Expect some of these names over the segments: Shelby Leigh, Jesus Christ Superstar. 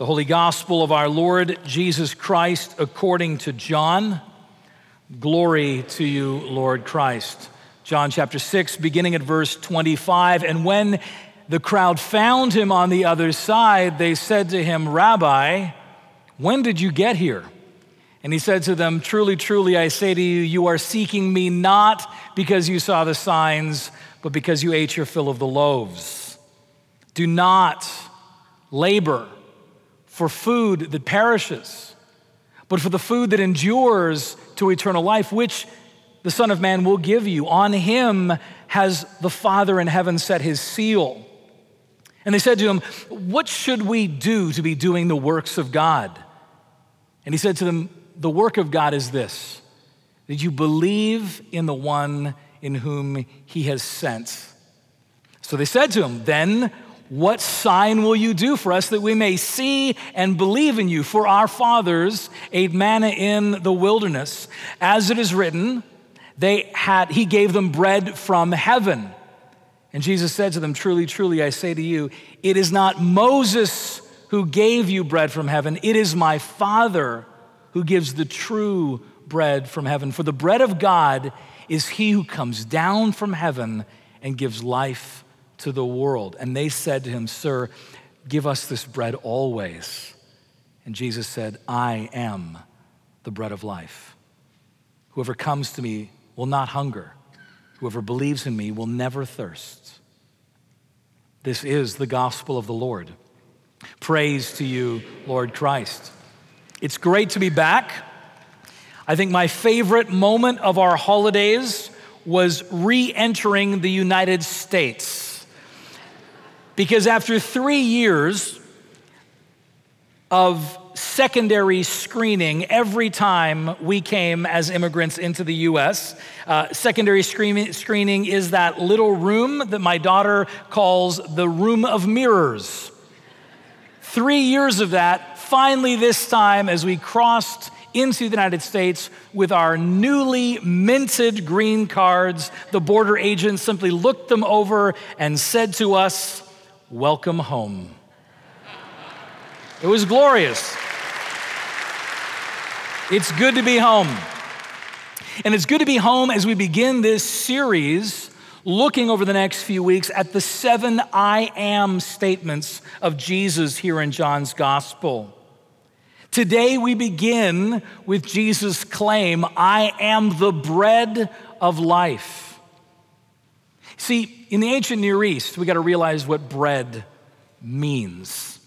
The Holy Gospel of our Lord Jesus Christ according to John. Glory to you, Lord Christ. John chapter 6, beginning at verse 25. And when the crowd found him on the other side, they said to him, "Rabbi, when did you get here?" And he said to them, "Truly, truly, I say to you, you are seeking me not because you saw the signs, but because you ate your fill of the loaves. Do not labor for food that perishes, but for the food that endures to eternal life, which the Son of Man will give you. On him has the Father in heaven set his seal." And they said to him, "What should we do to be doing the works of God?" And he said to them, "The work of God is this, that you believe in the one in whom he has sent." So they said to him, "Then what sign will you do for us that we may see and believe in you? For our fathers ate manna in the wilderness. As it is written, he gave them bread from heaven." And Jesus said to them, "Truly, truly, I say to you, it is not Moses who gave you bread from heaven. It is my Father who gives the true bread from heaven. For the bread of God is he who comes down from heaven and gives life to the world." And they said to him, "Sir, give us this bread always." And Jesus said, "I am the bread of life. Whoever comes to me will not hunger. Whoever believes in me will never thirst." This is the gospel of the Lord. Praise to you, Lord Christ. It's great to be back. I think my favorite moment of our holidays was re-entering the United States, because after 3 years of secondary screening, every time we came as immigrants into the U.S. Secondary screening is that little room that my daughter calls the room of mirrors. 3 years of that. Finally, this time, as we crossed into the United States with our newly minted green cards, the border agent simply looked them over and said to us, "Welcome home." It was glorious. It's good to be home. And it's good to be home as we begin this series, looking over the next few weeks at the 7 I am statements of Jesus here in John's gospel. Today we begin with Jesus' claim, "I am the bread of life." See, in the ancient Near East, we got to realize what bread means.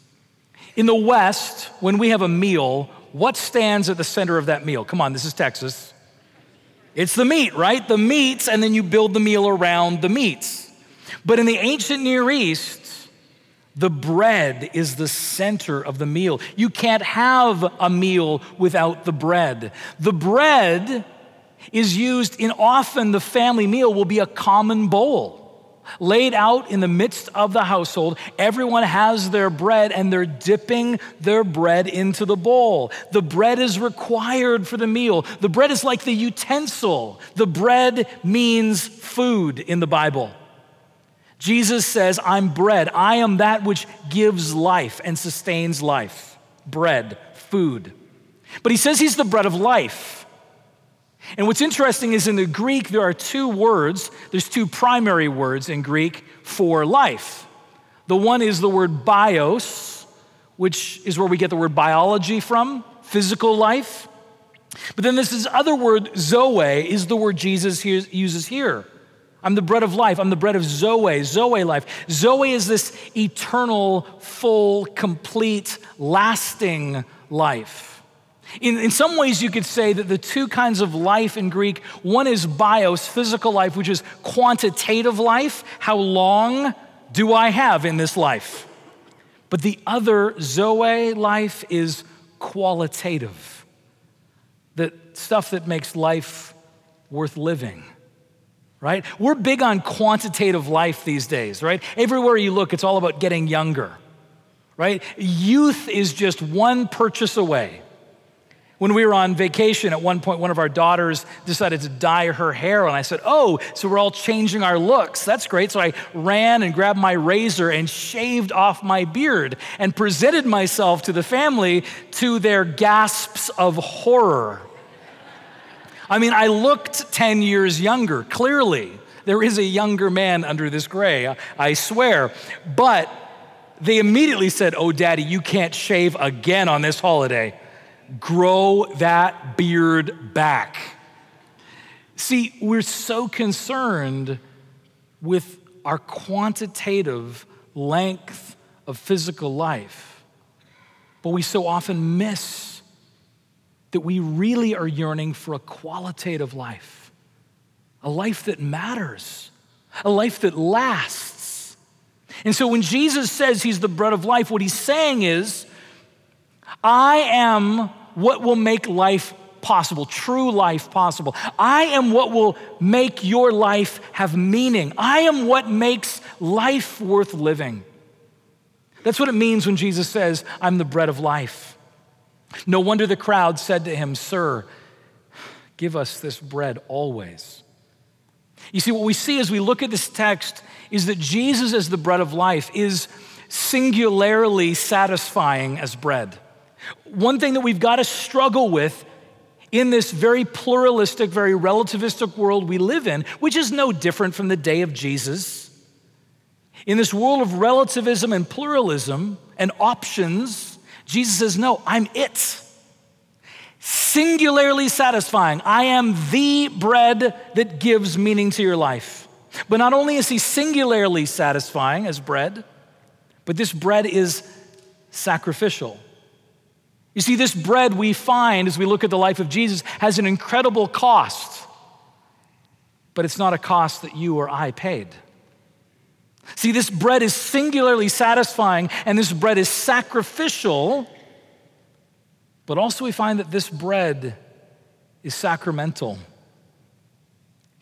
In the West, when we have a meal, what stands at the center of that meal? Come on, this is Texas. It's the meat, right? The meats, and then you build the meal around the meats. But in the ancient Near East, the bread is the center of the meal. You can't have a meal without the bread. The bread is used in often the family meal will be a common bowl laid out in the midst of the household. Everyone has their bread and they're dipping their bread into the bowl. The bread is required for the meal. The bread is like the utensil. The bread means food in the Bible. Jesus says, "I'm bread. I am that which gives life and sustains life." Bread, food. But he says he's the bread of life. And what's interesting is in the Greek, there are two words. There's two primary words in Greek for life. The one is the word bios, which is where we get the word biology from, physical life. But then this other word, zoe, is the word Jesus uses here. "I'm the bread of life. I'm the bread of zoe," zoe life. Zoe is this eternal, full, complete, lasting life. In some ways, you could say that the two kinds of life in Greek, one is bios, physical life, which is quantitative life. How long do I have in this life? But the other, zoe life, is qualitative, the stuff that makes life worth living, right? We're big on quantitative life these days, right? Everywhere you look, it's all about getting younger, right? Youth is just one purchase away. When we were on vacation, at one point, one of our daughters decided to dye her hair. And I said, oh, so we're all changing our looks. That's great. So I ran and grabbed my razor and shaved off my beard and presented myself to the family to their gasps of horror. I mean, I looked 10 years younger, clearly. There is a younger man under this gray, I swear. But they immediately said, oh, Daddy, you can't shave again on this holiday. Grow that beard back. See, we're so concerned with our quantitative length of physical life, but we so often miss that we really are yearning for a qualitative life, a life that matters, a life that lasts. And so when Jesus says he's the bread of life, what he's saying is, I am what will make life possible, true life possible. I am what will make your life have meaning. I am what makes life worth living. That's what it means when Jesus says, I'm the bread of life. No wonder the crowd said to him, Sir, give us this bread always. You see, what we see as we look at this text is that Jesus as the bread of life is singularly satisfying as bread. One thing that we've got to struggle with in this very pluralistic, very relativistic world we live in, which is no different from the day of Jesus. In this world of relativism and pluralism and options, Jesus says, no, I'm it. Singularly satisfying. I am the bread that gives meaning to your life. But not only is he singularly satisfying as bread, but this bread is sacrificial. You see, this bread we find as we look at the life of Jesus has an incredible cost, but it's not a cost that you or I paid. See, this bread is singularly satisfying and this bread is sacrificial, but also we find that this bread is sacramental.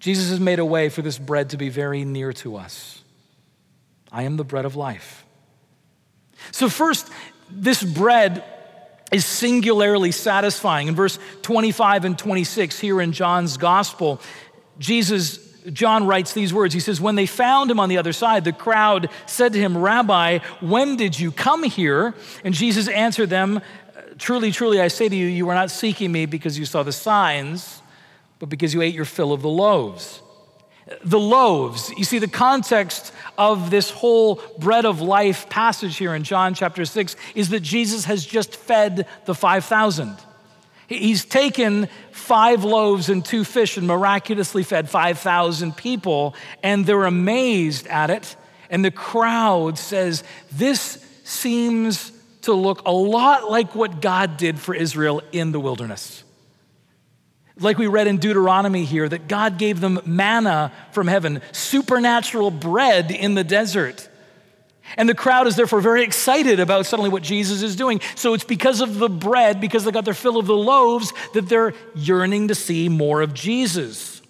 Jesus has made a way for this bread to be very near to us. I am the bread of life. So first, this bread is singularly satisfying. In verse 25 and 26 here in John's gospel, John writes these words. He says, when they found him on the other side, the crowd said to him, Rabbi, when did you come here? And Jesus answered them, truly, truly, I say to you, you were not seeking me because you saw the signs, but because you ate your fill of the loaves. The loaves, you see, the context of this whole bread of life passage here in John chapter 6 is that Jesus has just fed the 5,000. He's taken 5 loaves and 2 fish and miraculously fed 5,000 people, and they're amazed at it. And the crowd says, this seems to look a lot like what God did for Israel in the wilderness. Like we read in Deuteronomy here, that God gave them manna from heaven, supernatural bread in the desert. And the crowd is therefore very excited about suddenly what Jesus is doing. So it's because of the bread, because they got their fill of the loaves, that they're yearning to see more of Jesus.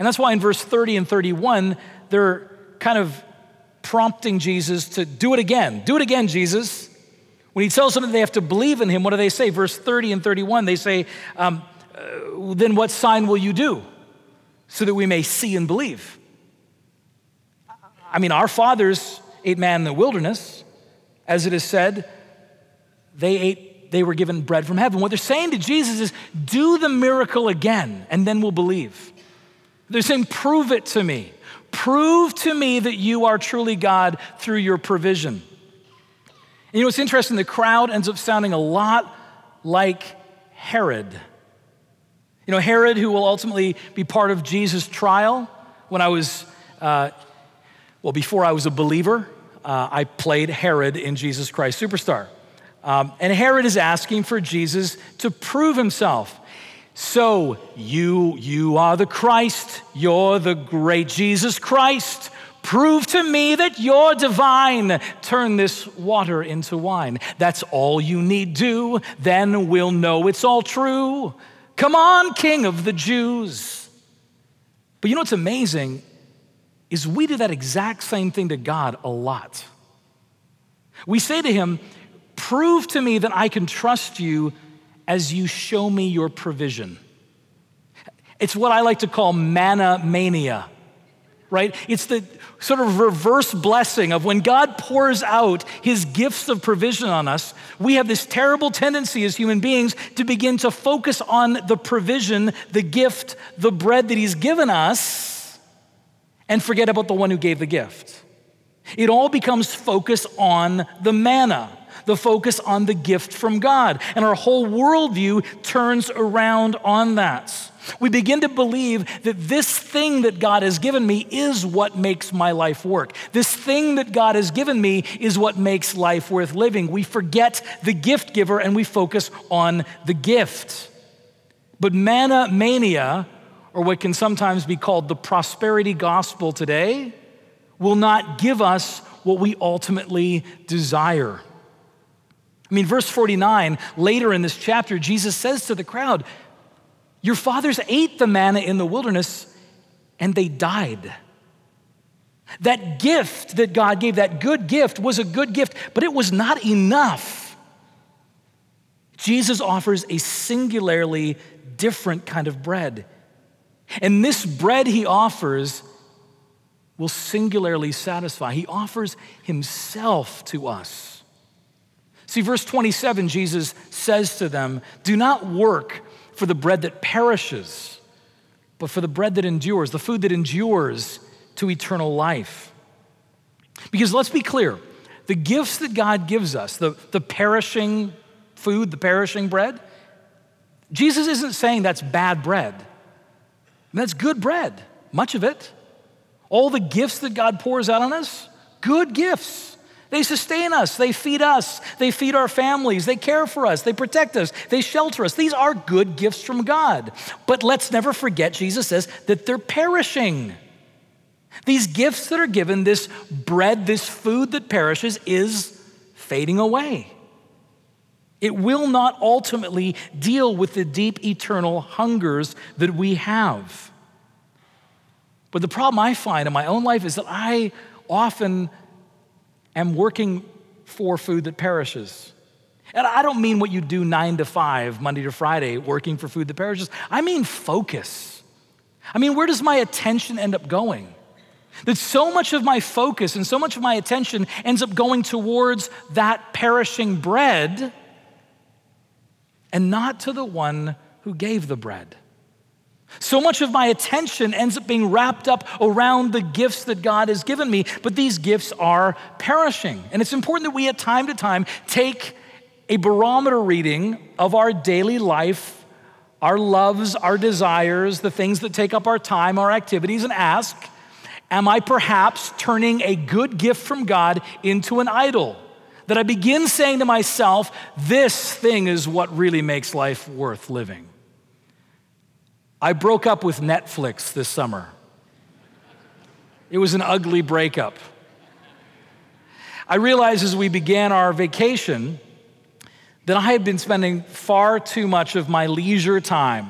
And that's why in verse 30 and 31, they're kind of prompting Jesus to do it again. Do it again, Jesus. When he tells them that they have to believe in him, what do they say? Verse 30 and 31, they say, then what sign will you do so that we may see and believe? I mean, our fathers ate manna in the wilderness. As it is said, they were given bread from heaven. What they're saying to Jesus is, do the miracle again, and then we'll believe. They're saying, prove it to me. Prove to me that you are truly God through your provision. And you know, it's interesting, the crowd ends up sounding a lot like Herod. You know, Herod, who will ultimately be part of Jesus' trial. When I was, before I was a believer, I played Herod in Jesus Christ Superstar. And Herod is asking for Jesus to prove himself. So, you are the Christ, you're the great Jesus Christ. Prove to me that you're divine. Turn this water into wine. That's all you need do. Then we'll know it's all true. Come on, King of the Jews. But you know what's amazing is we do that exact same thing to God a lot. We say to him, prove to me that I can trust you as you show me your provision. It's what I like to call manna mania, right? It's the sort of reverse blessing of when God pours out his gifts of provision on us, we have this terrible tendency as human beings to begin to focus on the provision, the gift, the bread that he's given us, and forget about the one who gave the gift. It all becomes focus on the manna, the focus on the gift from God. And our whole worldview turns around on that. We begin to believe that this thing that God has given me is what makes my life work. This thing that God has given me is what makes life worth living. We forget the gift giver and we focus on the gift. But manna mania, or what can sometimes be called the prosperity gospel today, will not give us what we ultimately desire. I mean, verse 49, later in this chapter, Jesus says to the crowd, your fathers ate the manna in the wilderness and they died. That gift that God gave, that good gift, was a good gift, but it was not enough. Jesus offers a singularly different kind of bread. And this bread he offers will singularly satisfy. He offers himself to us. See, verse 27, Jesus says to them, do not work for the bread that perishes, but for the bread that endures, the food that endures to eternal life. Because let's be clear, the gifts that God gives us, the perishing food, the perishing bread, Jesus isn't saying that's bad bread. That's good bread, much of it. All the gifts that God pours out on us, good gifts. They sustain us. They feed our families. They care for us. They protect us. They shelter us. These are good gifts from God. But let's never forget, Jesus says, that they're perishing. These gifts that are given, this bread, this food that perishes, is fading away. It will not ultimately deal with the deep eternal hungers that we have. But the problem I find in my own life is that I often am working for food that perishes. And I don't mean what you do 9 to 5, Monday to Friday, working for food that perishes. I mean focus. I mean, where does my attention end up going? That so much of my focus and so much of my attention ends up going towards that perishing bread and not to the one who gave the bread. So much of my attention ends up being wrapped up around the gifts that God has given me, but these gifts are perishing. And it's important that we, at time to time, take a barometer reading of our daily life, our loves, our desires, the things that take up our time, our activities, and ask, am I perhaps turning a good gift from God into an idol? That I begin saying to myself, this thing is what really makes life worth living. I broke up with Netflix this summer. It was an ugly breakup. I realized as we began our vacation that I had been spending far too much of my leisure time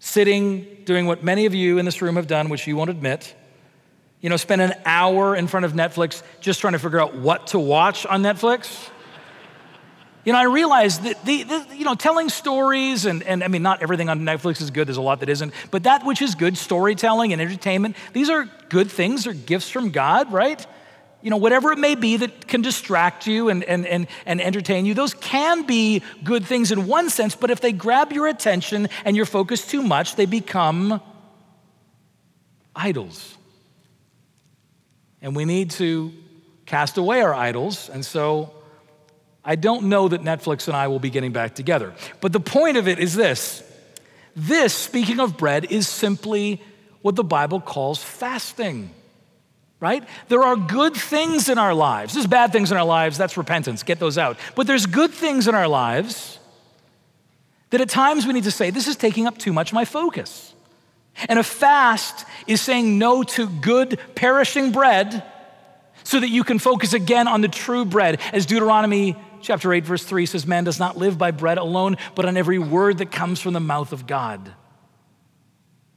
sitting, doing what many of you in this room have done, which you won't admit, you know, spend an hour in front of Netflix just trying to figure out what to watch on Netflix. You know, I realized that, telling stories and I mean, not everything on Netflix is good. There's a lot that isn't. But that which is good, storytelling and entertainment, these are good things. They're gifts from God, right? You know, whatever it may be that can distract you and entertain you, those can be good things in one sense. But if they grab your attention and your focus too much, they become idols. And we need to cast away our idols. And so I don't know that Netflix and I will be getting back together. But the point of it is this. This, speaking of bread, is simply what the Bible calls fasting, right? There are good things in our lives. There's bad things in our lives. That's repentance. Get those out. But there's good things in our lives that at times we need to say, this is taking up too much of my focus. And a fast is saying no to good perishing bread so that you can focus again on the true bread. As Deuteronomy chapter 8, verse 3 says, man does not live by bread alone, but on every word that comes from the mouth of God.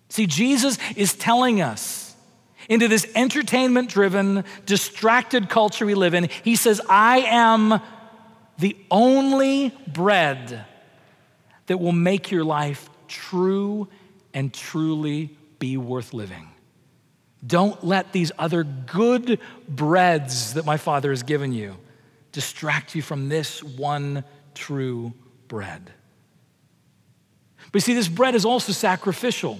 See, Jesus is telling us into this entertainment-driven, distracted culture we live in, he says, I am the only bread that will make your life true and truly be worth living. Don't let these other good breads that my Father has given you distract you from this one true bread. But see, this bread is also sacrificial.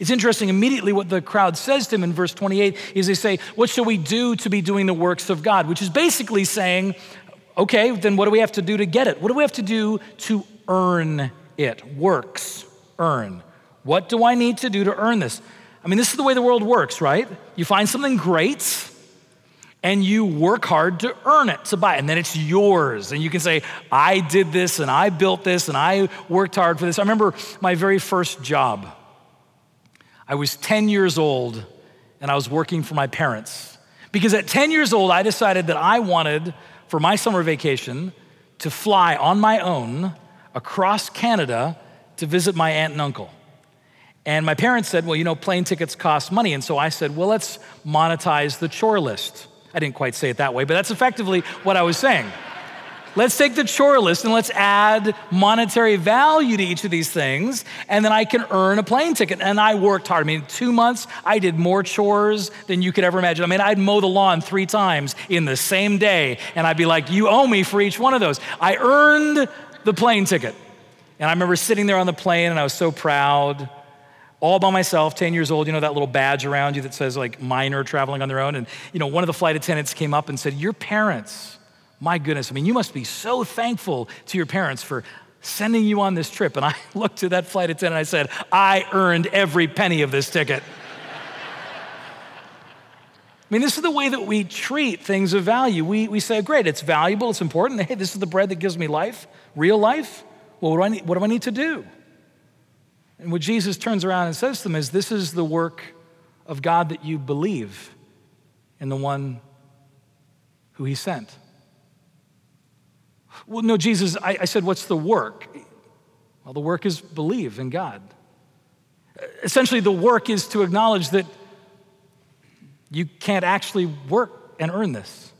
It's interesting, immediately what the crowd says to him in verse 28 is they say, what shall we do to be doing the works of God? Which is basically saying, okay, then what do we have to do to get it? What do we have to do to earn it? Works, earn. What do I need to do to earn this? I mean, this is the way the world works, right? You find something great and you work hard to earn it, to buy it, and then it's yours. And you can say, I did this and I built this and I worked hard for this. I remember my very first job. I was 10 years old and I was working for my parents, because at 10 years old, I decided that I wanted for my summer vacation to fly on my own across Canada to visit my aunt and uncle. And my parents said, well, you know, plane tickets cost money. And so I said, well, let's monetize the chore list. I didn't quite say it that way, but that's effectively what I was saying. Let's take the chore list and let's add monetary value to each of these things, and then I can earn a plane ticket. And I worked hard. I mean, 2 months, I did more chores than you could ever imagine. I mean, I'd mow the lawn 3 times in the same day, and I'd be like, you owe me for each one of those. I earned the plane ticket. And I remember sitting there on the plane, and I was so proud, all by myself, 10 years old, you know, that little badge around you that says like minor traveling on their own. And, you know, one of the flight attendants came up and said, your parents, my goodness, I mean, you must be so thankful to your parents for sending you on this trip. And I looked to that flight attendant and I said, I earned every penny of this ticket. I mean, this is the way that we treat things of value. We say, great, it's valuable, it's important. Hey, this is the bread that gives me life, real life. Well, what do I need to do? And what Jesus turns around and says to them is, this is the work of God, that you believe in the one who he sent. Well, no, Jesus, I said, what's the work? Well, the work is believe in God. Essentially, the work is to acknowledge that you can't actually work and earn this.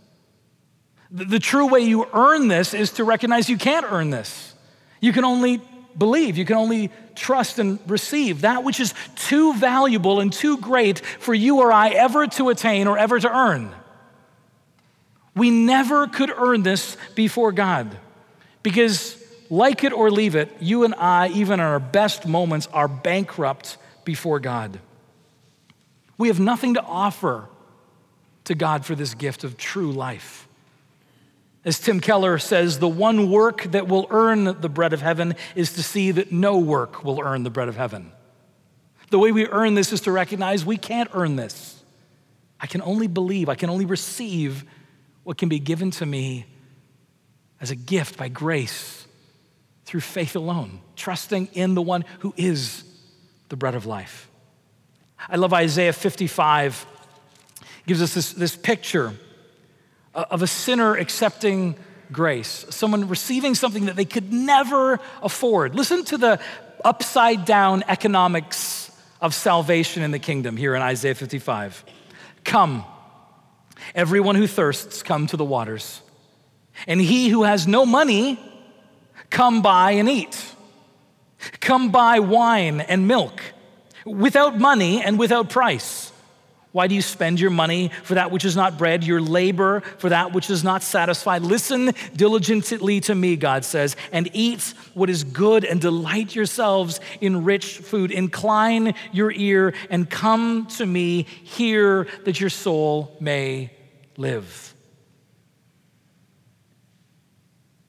The true way you earn this is to recognize you can't earn this. You can only believe. You can only trust and receive that which is too valuable and too great for you or I ever to attain or ever to earn. We never could earn this before God, because like it or leave it, you and I, even in our best moments, are bankrupt before God. We have nothing to offer to God for this gift of true life. As Tim Keller says, the one work that will earn the bread of heaven is to see that no work will earn the bread of heaven. The way we earn this is to recognize we can't earn this. I can only believe, I can only receive what can be given to me as a gift by grace through faith alone, trusting in the one who is the bread of life. I love Isaiah 55. It gives us this picture of a sinner accepting grace, someone receiving something that they could never afford. Listen to the upside down economics of salvation in the kingdom here in Isaiah 55. Come, everyone who thirsts, come to the waters. And he who has no money, come buy and eat. Come buy wine and milk, without money and without price. Why do you spend your money for that which is not bread, your labor for that which is not satisfied? Listen diligently to me, God says, and eat what is good and delight yourselves in rich food. Incline your ear and come to me, hear that your soul may live.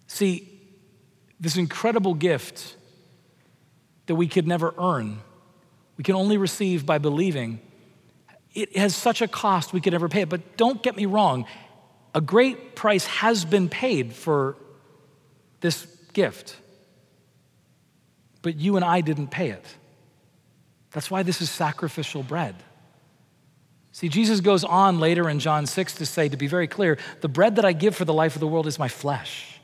See, this incredible gift that we could never earn, we can only receive by believing. It has such a cost we could never pay it. But don't get me wrong, a great price has been paid for this gift. But you and I didn't pay it. That's why this is sacrificial bread. See, Jesus goes on later in John 6 to say, to be very clear, the bread that I give for the life of the world is my flesh.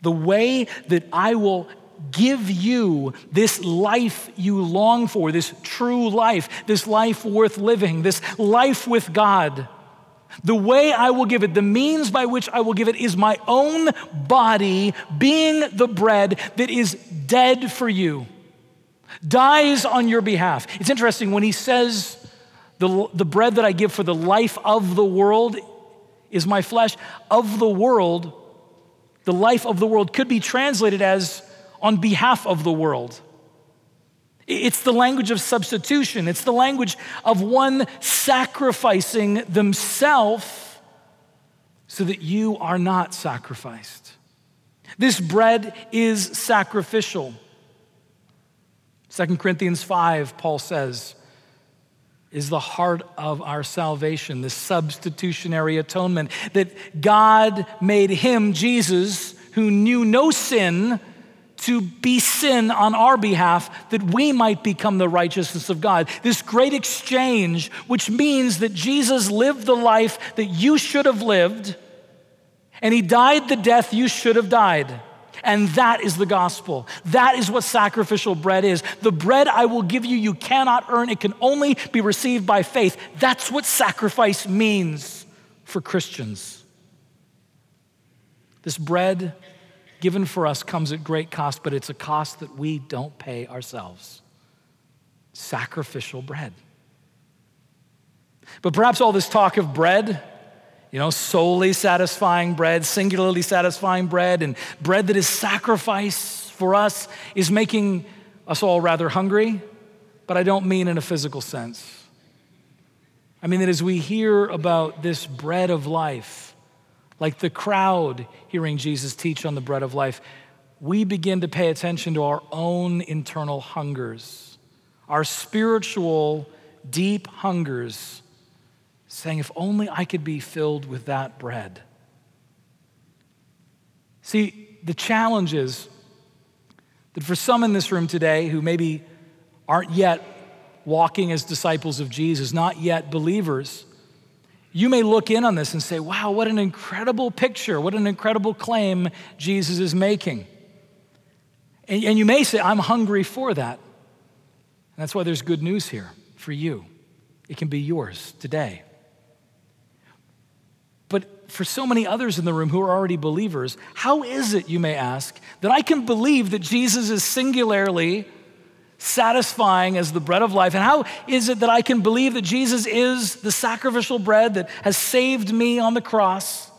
The way that I will give you this life you long for, this true life, this life worth living, this life with God, The way I will give it, the means by which I will give it is my own body being the bread that is dead for you, dies on your behalf. It's interesting when he says, the bread that I give for the life of the world is my flesh. Of the world, the life of the world could be translated as on behalf of the world. It's the language of substitution. It's the language of one sacrificing themselves so that you are not sacrificed. This bread is sacrificial. 2 Corinthians 5, Paul says, is the heart of our salvation, the substitutionary atonement, that God made him, Jesus, who knew no sin, to be sin on our behalf that we might become the righteousness of God. This great exchange, which means that Jesus lived the life that you should have lived, and he died the death you should have died. And that is the gospel. That is what sacrificial bread is. The bread I will give you, you cannot earn. It can only be received by faith. That's what sacrifice means for Christians. This bread given for us comes at great cost, but it's a cost that we don't pay ourselves. Sacrificial bread. But perhaps all this talk of bread, solely satisfying bread, singularly satisfying bread, and bread that is sacrifice for us is making us all rather hungry, but I don't mean in a physical sense. I mean that as we hear about this bread of life, like the crowd hearing Jesus teach on the bread of life, we begin to pay attention to our own internal hungers, our spiritual deep hungers, saying, if only I could be filled with that bread. See, the challenge is that for some in this room today who maybe aren't yet walking as disciples of Jesus, not yet believers, you may look in on this and say, wow, what an incredible picture, what an incredible claim Jesus is making. And you may say, I'm hungry for that. And that's why there's good news here for you. It can be yours today. But for so many others in the room who are already believers, how is it, you may ask, that I can believe that Jesus is singularly satisfying as the bread of life? And how is it that I can believe that Jesus is the sacrificial bread that has saved me on the cross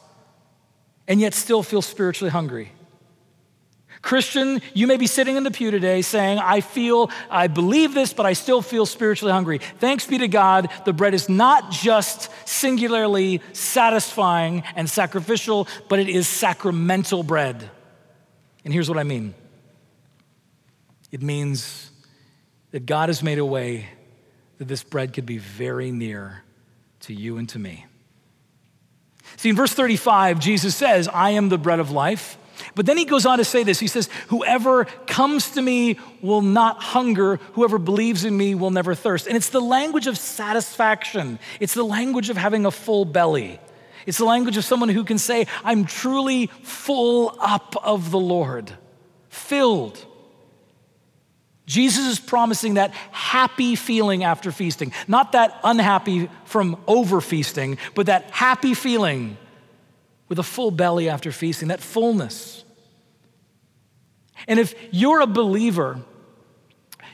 and yet still feel spiritually hungry? Christian, you may be sitting in the pew today saying, I believe this, but I still feel spiritually hungry. Thanks be to God, the bread is not just singularly satisfying and sacrificial, but it is sacramental bread. And here's what I mean. It means that God has made a way that this bread could be very near to you and to me. See, in verse 35, Jesus says, I am the bread of life. But then he goes on to say this. He says, whoever comes to me will not hunger. Whoever believes in me will never thirst. And it's the language of satisfaction. It's the language of having a full belly. It's the language of someone who can say, I'm truly full up of the Lord, filled. Jesus is promising that happy feeling after feasting, not that unhappy from over feasting, but that happy feeling with a full belly after feasting, that fullness. And if you're a believer,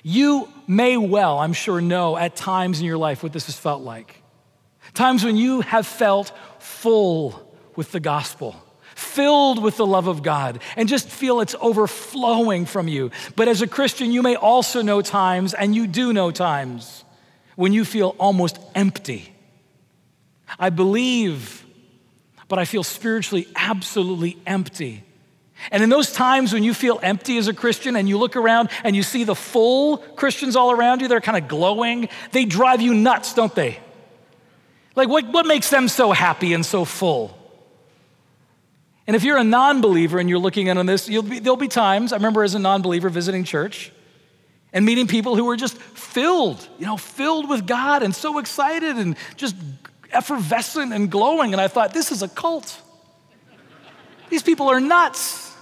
you may well, I'm sure, know at times in your life what this has felt like. Times when you have felt full with the gospel, filled with the love of God, and just feel it's overflowing from you. But as a Christian, you may also know times, and you do know times, when you feel almost empty. I believe, but I feel spiritually absolutely empty. And in those times when you feel empty as a Christian and you look around and you see the full Christians all around you, they're kind of glowing, they drive you nuts, don't they? Like what makes them so happy and so full? And if you're a non-believer and you're looking in on this, there'll be times, I remember as a non-believer visiting church and meeting people who were just filled, filled with God and so excited and just effervescent and glowing. And I thought, this is a cult. These people are nuts.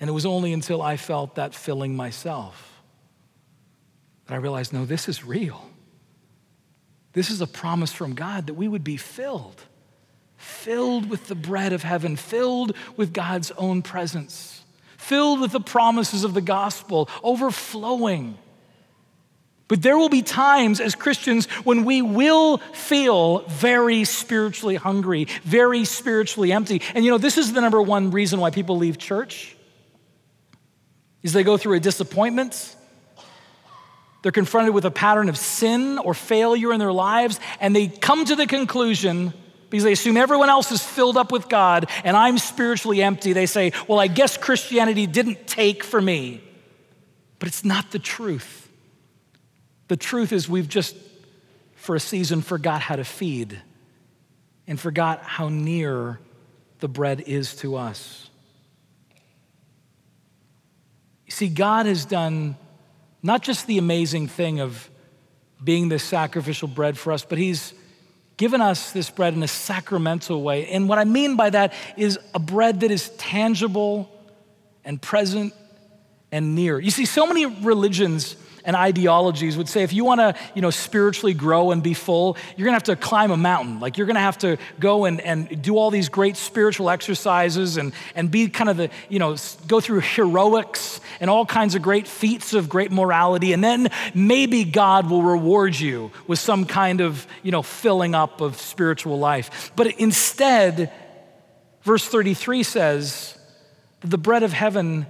And it was only until I felt that filling myself that I realized, no, this is real. This is a promise from God that we would be filled with the bread of heaven, filled with God's own presence, filled with the promises of the gospel, overflowing. But there will be times as Christians when we will feel very spiritually hungry, very spiritually empty. And you know, this is the number one reason why people leave church, is they go through a disappointment. They're confronted with a pattern of sin or failure in their lives, and they come to the conclusion, because they assume everyone else is filled up with God and I'm spiritually empty. They say, well, I guess Christianity didn't take for me. But it's not the truth. The truth is we've just, for a season, forgot how to feed and forgot how near the bread is to us. You see, God has done not just the amazing thing of being this sacrificial bread for us, but he's given us this bread in a sacramental way. And what I mean by that is a bread that is tangible and present and near. You see, so many religions and ideologies would say, if you want to, spiritually grow and be full, you're going to have to climb a mountain. Like, you're going to have to go and do all these great spiritual exercises and be kind of go through heroics and all kinds of great feats of great morality. And then maybe God will reward you with some kind of, filling up of spiritual life. But instead, verse 33 says that the bread of heaven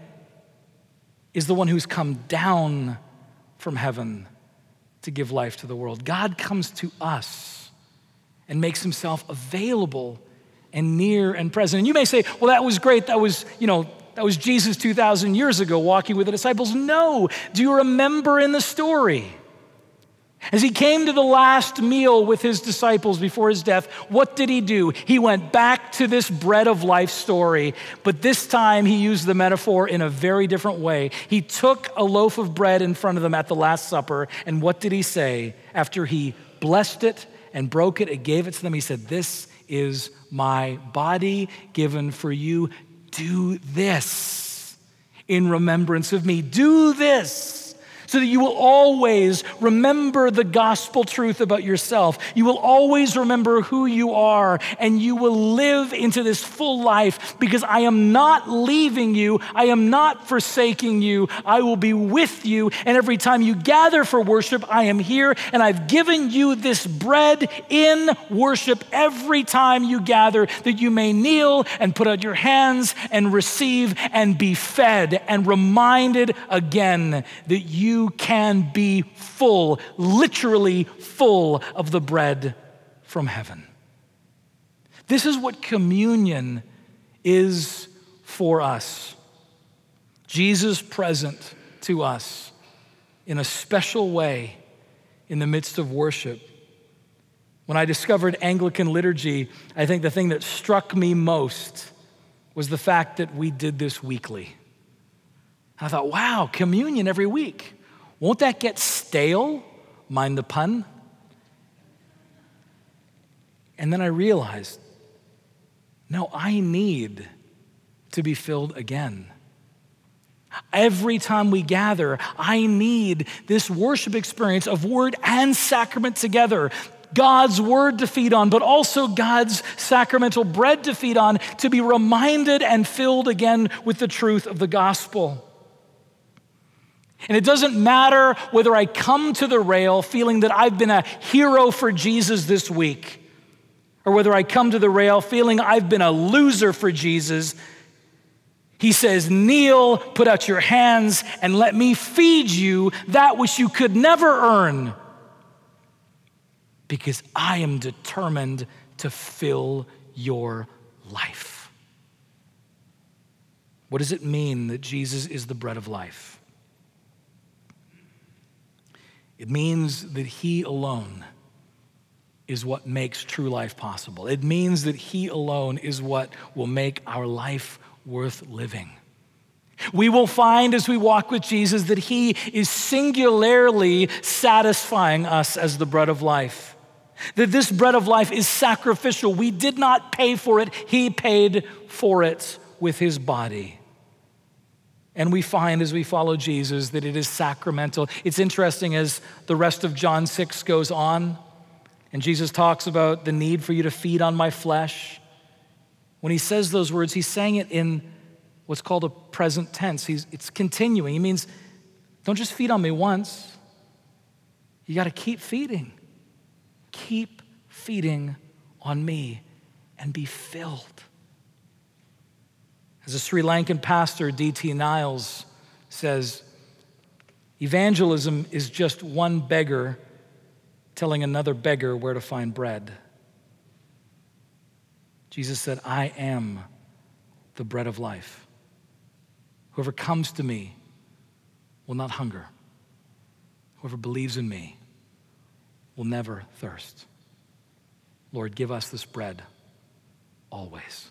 is the one who's come down from heaven to give life to the world. God comes to us and makes himself available and near and present. And you may say, well, that was great. That was Jesus 2,000 years ago walking with the disciples. No, do you remember in the story? As he came to the last meal with his disciples before his death, what did he do? He went back to this bread of life story, but this time he used the metaphor in a very different way. He took a loaf of bread in front of them at the Last Supper, and what did he say? After he blessed it and broke it and gave it to them, he said, "This is my body given for you. Do this in remembrance of me. Do this so that you will always remember the gospel truth about yourself. You will always remember who you are, and you will live into this full life, because I am not leaving you. I am not forsaking you. I will be with you. And every time you gather for worship, I am here, and I've given you this bread in worship every time you gather, that you may kneel and put out your hands and receive and be fed and reminded again that you can be full, literally full of the bread from heaven." This is what communion is for us. Jesus present to us in a special way in the midst of worship. When I discovered Anglican liturgy, I think the thing that struck me most was the fact that we did this weekly. I thought, wow, communion every week. Won't that get stale? Mind the pun. And then I realized, no, I need to be filled again. Every time we gather, I need this worship experience of word and sacrament together. God's word to feed on, but also God's sacramental bread to feed on, to be reminded and filled again with the truth of the gospel. And it doesn't matter whether I come to the rail feeling that I've been a hero for Jesus this week, or whether I come to the rail feeling I've been a loser for Jesus. He says, kneel, put out your hands, and let me feed you that which you could never earn, because I am determined to fill your life. What does it mean that Jesus is the bread of life? It means that he alone is what makes true life possible. It means that he alone is what will make our life worth living. We will find as we walk with Jesus that he is singularly satisfying us as the bread of life. That this bread of life is sacrificial. We did not pay for it. He paid for it with his body. And we find as we follow Jesus that it is sacramental. It's interesting as the rest of John 6 goes on, And Jesus talks about the need for you to feed on my flesh. When he says those words, he's saying it in what's called a present tense. It's continuing. He means, don't just feed on me once. You got to keep feeding. Keep feeding on me and be filled. As a Sri Lankan pastor, D.T. Niles, says, evangelism is just one beggar telling another beggar where to find bread. Jesus said, I am the bread of life. Whoever comes to me will not hunger. Whoever believes in me will never thirst. Lord, give us this bread always.